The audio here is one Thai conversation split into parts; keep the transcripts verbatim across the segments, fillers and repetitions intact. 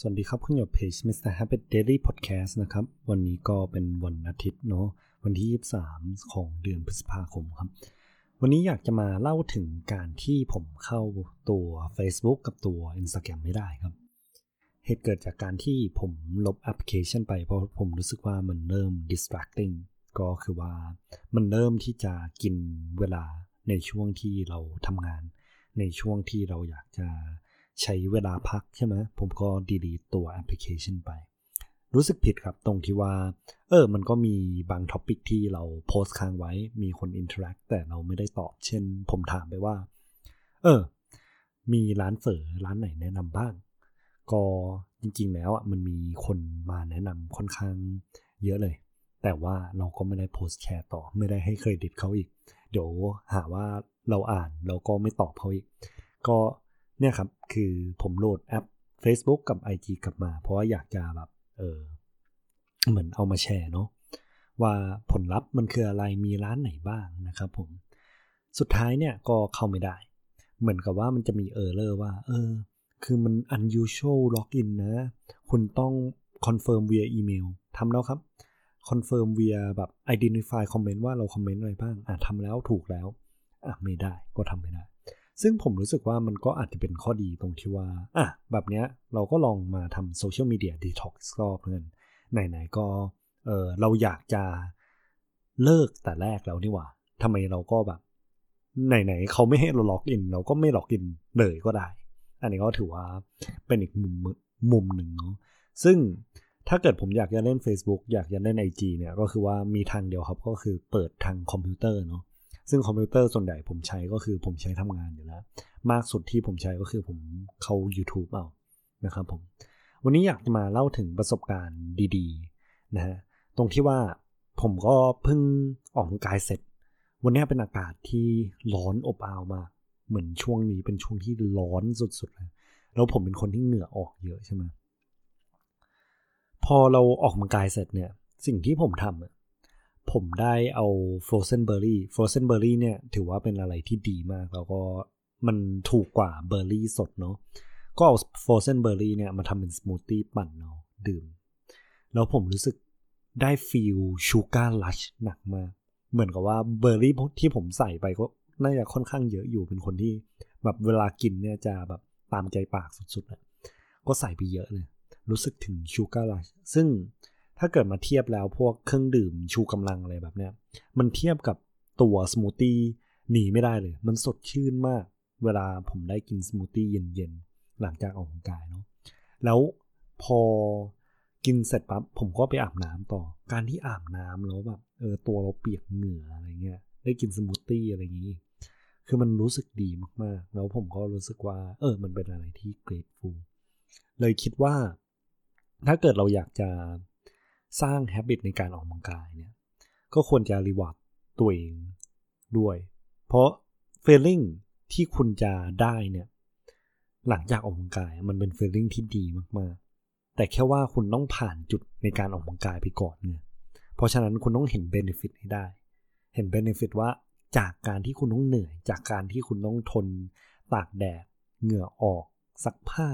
สวัสดีครับคุณอยู่เพจ มิสเตอร์ Happy Daily Podcast นะครับวันนี้ก็เป็นวันอาทิตย์เนาะวันที่ยี่สิบสามของเดือนพฤษภาคมครับวันนี้อยากจะมาเล่าถึงการที่ผมเข้าตัว Facebook กับตัว Instagram ไม่ได้ครับเหตุเกิดจากการที่ผมลบแอปพลิเคชันไปเพราะผมรู้สึกว่ามันเริ่ม distracting ก็คือว่ามันเริ่มที่จะกินเวลาในช่วงที่เราทำงานในช่วงที่เราอยากจะใช้เวลาพักใช่ไหมผมก็ delete ตัวแอปพลิเคชันไปรู้สึกผิดครับตรงที่ว่าเออมันก็มีบางท็อปิกที่เราโพสต์ค้างไว้มีคนอินเทอร์แอคแต่เราไม่ได้ตอบเช่นผมถามไปว่าเออมีร้านเฝอร้านไหนแนะนำบ้างก็จริงๆแล้วอ่ะมันมีคนมาแนะนำค่อนข้างเยอะเลยแต่ว่าเราก็ไม่ได้โพสต์แชร์ต่อไม่ได้ให้เครดิตเขาอีกเดี๋ยวหาว่าเราอ่านแล้วก็ไม่ตอบเขาอีกก็เนี่ยครับคือผมโหลดแอป Facebook กับ ไอ จี กลับมาเพราะว่าอยากจะแบบเออเหมือนเอามาแชร์เนาะว่าผลลัพธ์มันคืออะไรมีร้านไหนบ้างนะครับผมสุดท้ายเนี่ยก็เข้าไม่ได้เหมือนกับว่ามันจะมีเออร์เลอร์ว่าเออคือมัน unusual login นะคุณต้อง confirm via email ทำแล้วครับ confirm via แบบ identify comment ว่าเราคอมเมนต์อะไรบ้างอ่ะทำแล้วถูกแล้วอ่ะไม่ได้ก็ทำไม่ได้ซึ่งผมรู้สึกว่ามันก็อาจจะเป็นข้อดีตรงที่ว่าอ่ะแบบเนี้ยเราก็ลองมาทำโซเชียลมีเดียดีท็อกซ์ก็เพื่อนไหนๆก็เออเราอยากจะเลิกแต่แรกแล้วนี่หว่าทำไมเราก็แบบไหนๆเขาไม่ให้เราล็อกอินเราก็ไม่ล็อกอินเลยก็ได้อันนี้ก็ถือว่าเป็นอีกมุมมุมหนึ่งเนาะซึ่งถ้าเกิดผมอยากจะเล่น Facebook อยากจะเล่น ไอ จี เนี่ยก็คือว่ามีทางเดียวครับก็คือเปิดทางคอมพิวเตอร์เนาะซึ่งคอมพิวเตอร์ส่วนใหญ่ผมใช้ก็คือผมใช้ทำงานอยู่แล้วมากสุดที่ผมใช้ก็คือผมเข้า YouTube เอานะครับผมวันนี้อยากจะมาเล่าถึงประสบการณ์ดีๆนะฮะตรงที่ว่าผมก็เพิ่งออกกำลังกายเสร็จวันนี้เป็นอากาศที่ร้อนอบอ้าวมากเหมือนช่วงนี้เป็นช่วงที่ร้อนสุดๆเลยแล้วผมเป็นคนที่เหงื่อออกเยอะใช่ไหมพอเราออกกำลังกายเสร็จเนี่ยสิ่งที่ผมทำอ่ะผมได้เอา frozen berry frozen berry เนี่ยถือว่าเป็นอะไรที่ดีมากแล้วก็มันถูกกว่าเบอร์รี่สดเนาะก็เอา frozen berry เนี่ยมาทำเป็นสมูทตี้ปั่นเนาะดื่มแล้วผมรู้สึกได้ feel sugar rush หนักมากเหมือนกับว่าเบอร์รี่ที่ผมใส่ไปก็น่าจะค่อนข้างเยอะอยู่เป็นคนที่แบบเวลากินเนี่ยจะแบบตามใจปากสุดๆอ่ะก็ใส่ไปเยอะเลยรู้สึกถึงชูการ์ลัชซึ่งถ้าเกิดมาเทียบแล้วพวกเครื่องดื่มชูกำลังอะไรแบบเนี้ยมันเทียบกับตัวสมูทตี้หนีไม่ได้เลยมันสดชื่นมากเวลาผมได้กินสมูทตี้เย็นๆหลังจากออกกำลังกายเนาะแล้วพอกินเสร็จปั๊บผมก็ไปอาบน้ำต่อการที่อาบน้ำแล้วแบบเออตัวเราเปียกเหงื่ออะไรเงี้ยได้กินสมูทตี้อะไรอย่างนี้คือมันรู้สึกดีมากๆแล้วผมก็รู้สึกว่าเออมันเป็นอะไรที่ grateful เลยคิดว่าถ้าเกิดเราอยากจะสร้าง habit ในการออกกำลังกายเนี่ยก็ควรจะ reward ตัวเองด้วยเพราะ feeling ที่คุณจะได้เนี่ยหลังจากออกกำลังกายมันเป็น feeling ที่ดีมากๆแต่แค่ว่าคุณต้องผ่านจุดในการออกกำลังกายไปก่อนเนี่ยเพราะฉะนั้นคุณต้องเห็น benefit ให้ได้เห็น benefit ว่าจากการที่คุณต้องเหนื่อยจากการที่คุณต้องทนตากแดดเหงื่อออกซักผ้า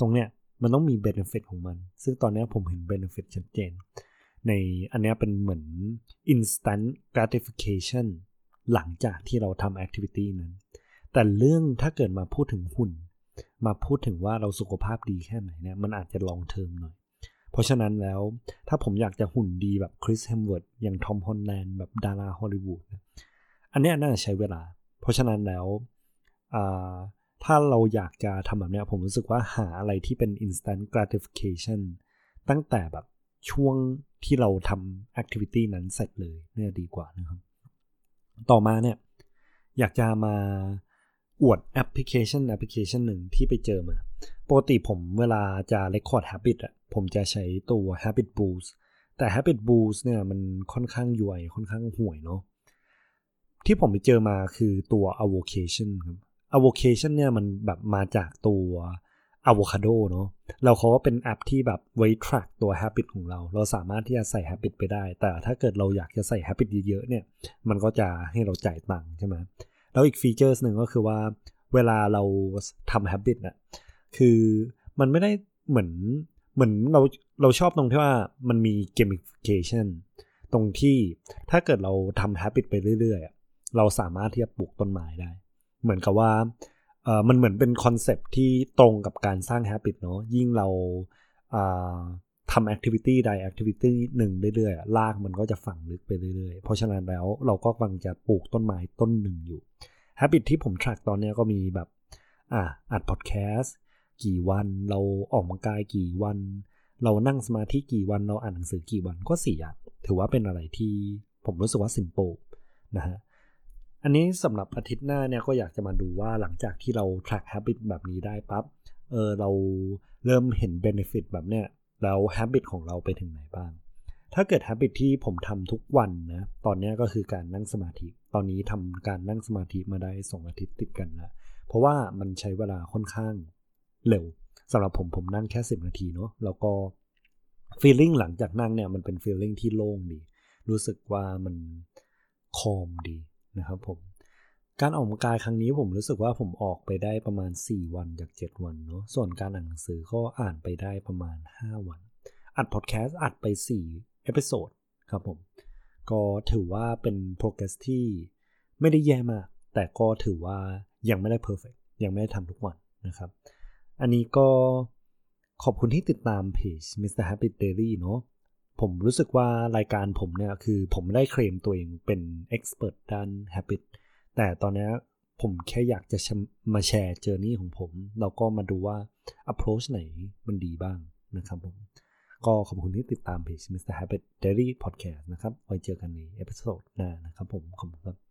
ตรงเนี้ยมันต้องมี benefit ของมันซึ่งตอนนี้ผมเห็น benefit ชัดเจนในอันนี้เป็นเหมือน instant gratification หลังจากที่เราทำ activity นั้นแต่เรื่องถ้าเกิดมาพูดถึงหุ่นมาพูดถึงว่าเราสุขภาพดีแค่ไหนเนี่ยมันอาจจะ long term หน่อยเพราะฉะนั้นแล้วถ้าผมอยากจะหุ่นดีแบบคริส เฮมเวิร์ธอย่างทอม ฮอลแลนด์แบบดาราฮอลลีวูดอันนี้น่าใช้เวลาเพราะฉะนั้นแล้วถ้าเราอยากจะทำแบบนี้ผมรู้สึกว่าหาอะไรที่เป็น instant gratification ตั้งแต่แบบช่วงที่เราทำ activity นั้นเสร็จเลยเนี่ยดีกว่านะครับต่อมาเนี่ยอยากจะมาอวดแอปพลิเคชันแอปพลิเคชันหนึ่งที่ไปเจอมาปกติผมเวลาจะ record habit อ่ะผมจะใช้ตัว habit boost แต่ habit boost เนี่ยมันค่อนข้างย่วยค่อนข้างห่วยเนาะที่ผมไปเจอมาคือตัว Avocation ครับ Avocation เนี่ยมันแบบมาจากตัว Avocado เนาะเราเขาก็เป็นแอปที่แบบไว้ track ตัว habit ของเราเราสามารถที่จะใส่ habit ไปได้แต่ถ้าเกิดเราอยากจะใส่ habit เยอะๆเนี่ยมันก็จะให้เราจ่ายตังค์ใช่ไหมแล้วอีกฟีเจอร์หนึ่งก็คือว่าเวลาเราทำ habit น่ะคือมันไม่ได้ เหมือนเหมือนเราเราชอบตรงที่ว่ามันมี gamification ตรงที่ถ้าเกิดเราทำ habit ไปเรื่อยๆเราสามารถที่จะปลูกต้นไม้ได้เหมือนกับว่าเอ่อมันเหมือนเป็นคอนเซปต์ที่ตรงกับการสร้าง habit เนาะยิ่งเราอ่าทำ activity ใด activity หนึ่งเรื่อยๆลากมันก็จะฝังลึกไปเรื่อยๆเพราะฉะนั้นแล้วเราก็กำลังจะปลูกต้นไม้ต้นหนึ่งอยู่ habit ที่ผม track ตอนนี้ก็มีแบบอ่ะอัด podcast กี่วันเราออกกำลังกายกี่วันเรานั่งสมาธิกี่วันเราอ่านหนังสือกี่วันก็สี่อย่างถือว่าเป็นอะไรที่ผมรู้สึกว่า simple นะฮะอันนี้สำหรับอาทิตย์หน้าเนี่ยก็อยากจะมาดูว่าหลังจากที่เรา track habit แบบนี้ได้ปั๊บเออเราเริ่มเห็น benefit แบบเนี้ยแล้ว habit ของเราไปถึงไหนบ้างถ้าเกิด habit ที่ผมทำทุกวันนะตอนนี้ก็คือการนั่งสมาธิตอนนี้ทำการนั่งสมาธิมาได้สองอาทิตย์ติดกันแล้วเพราะว่ามันใช้เวลาค่อนข้างเร็วสำหรับผมผมนั่งแค่สิบนาทีเนาะแล้วก็ feeling หลังจากนั่งเนี่ยมันเป็น feeling ที่โล่งดีรู้สึกว่ามัน calm ดีนะครับผมการออกกำลังกายครั้งนี้ผมรู้สึกว่าผมออกไปได้ประมาณสี่วันจากเจ็ดวันเนาะส่วนการอ่านหนังสือก็อ่านไปได้ประมาณห้าวันอัดพอดแคสต์อัดไปสี่เอพิโซดครับผมก็ถือว่าเป็น progress ที่ไม่ได้แย่มากแต่ก็ถือว่ายังไม่ได้ perfect ยังไม่ได้ทำทุกวันนะครับอันนี้ก็ขอบคุณที่ติดตามเพจ มิสเตอร์ Happy Berry เนาะผมรู้สึกว่ารายการผมเนี่ยคือผมไม่ได้เคลมตัวเองเป็น expert ด้าน habitแต่ตอนนี้ผมแค่อยากจะมาแชร์เจอร์นี่ของผมเราก็มาดูว่า approach ไหนมันดีบ้างนะครับผมก็ขอบคุณที่ติดตามเพจ มิสเตอร์ Habit Daily Podcast นะครับไว้เจอกันในเอพิโซดหน้านะครับผมขอบคุณครับ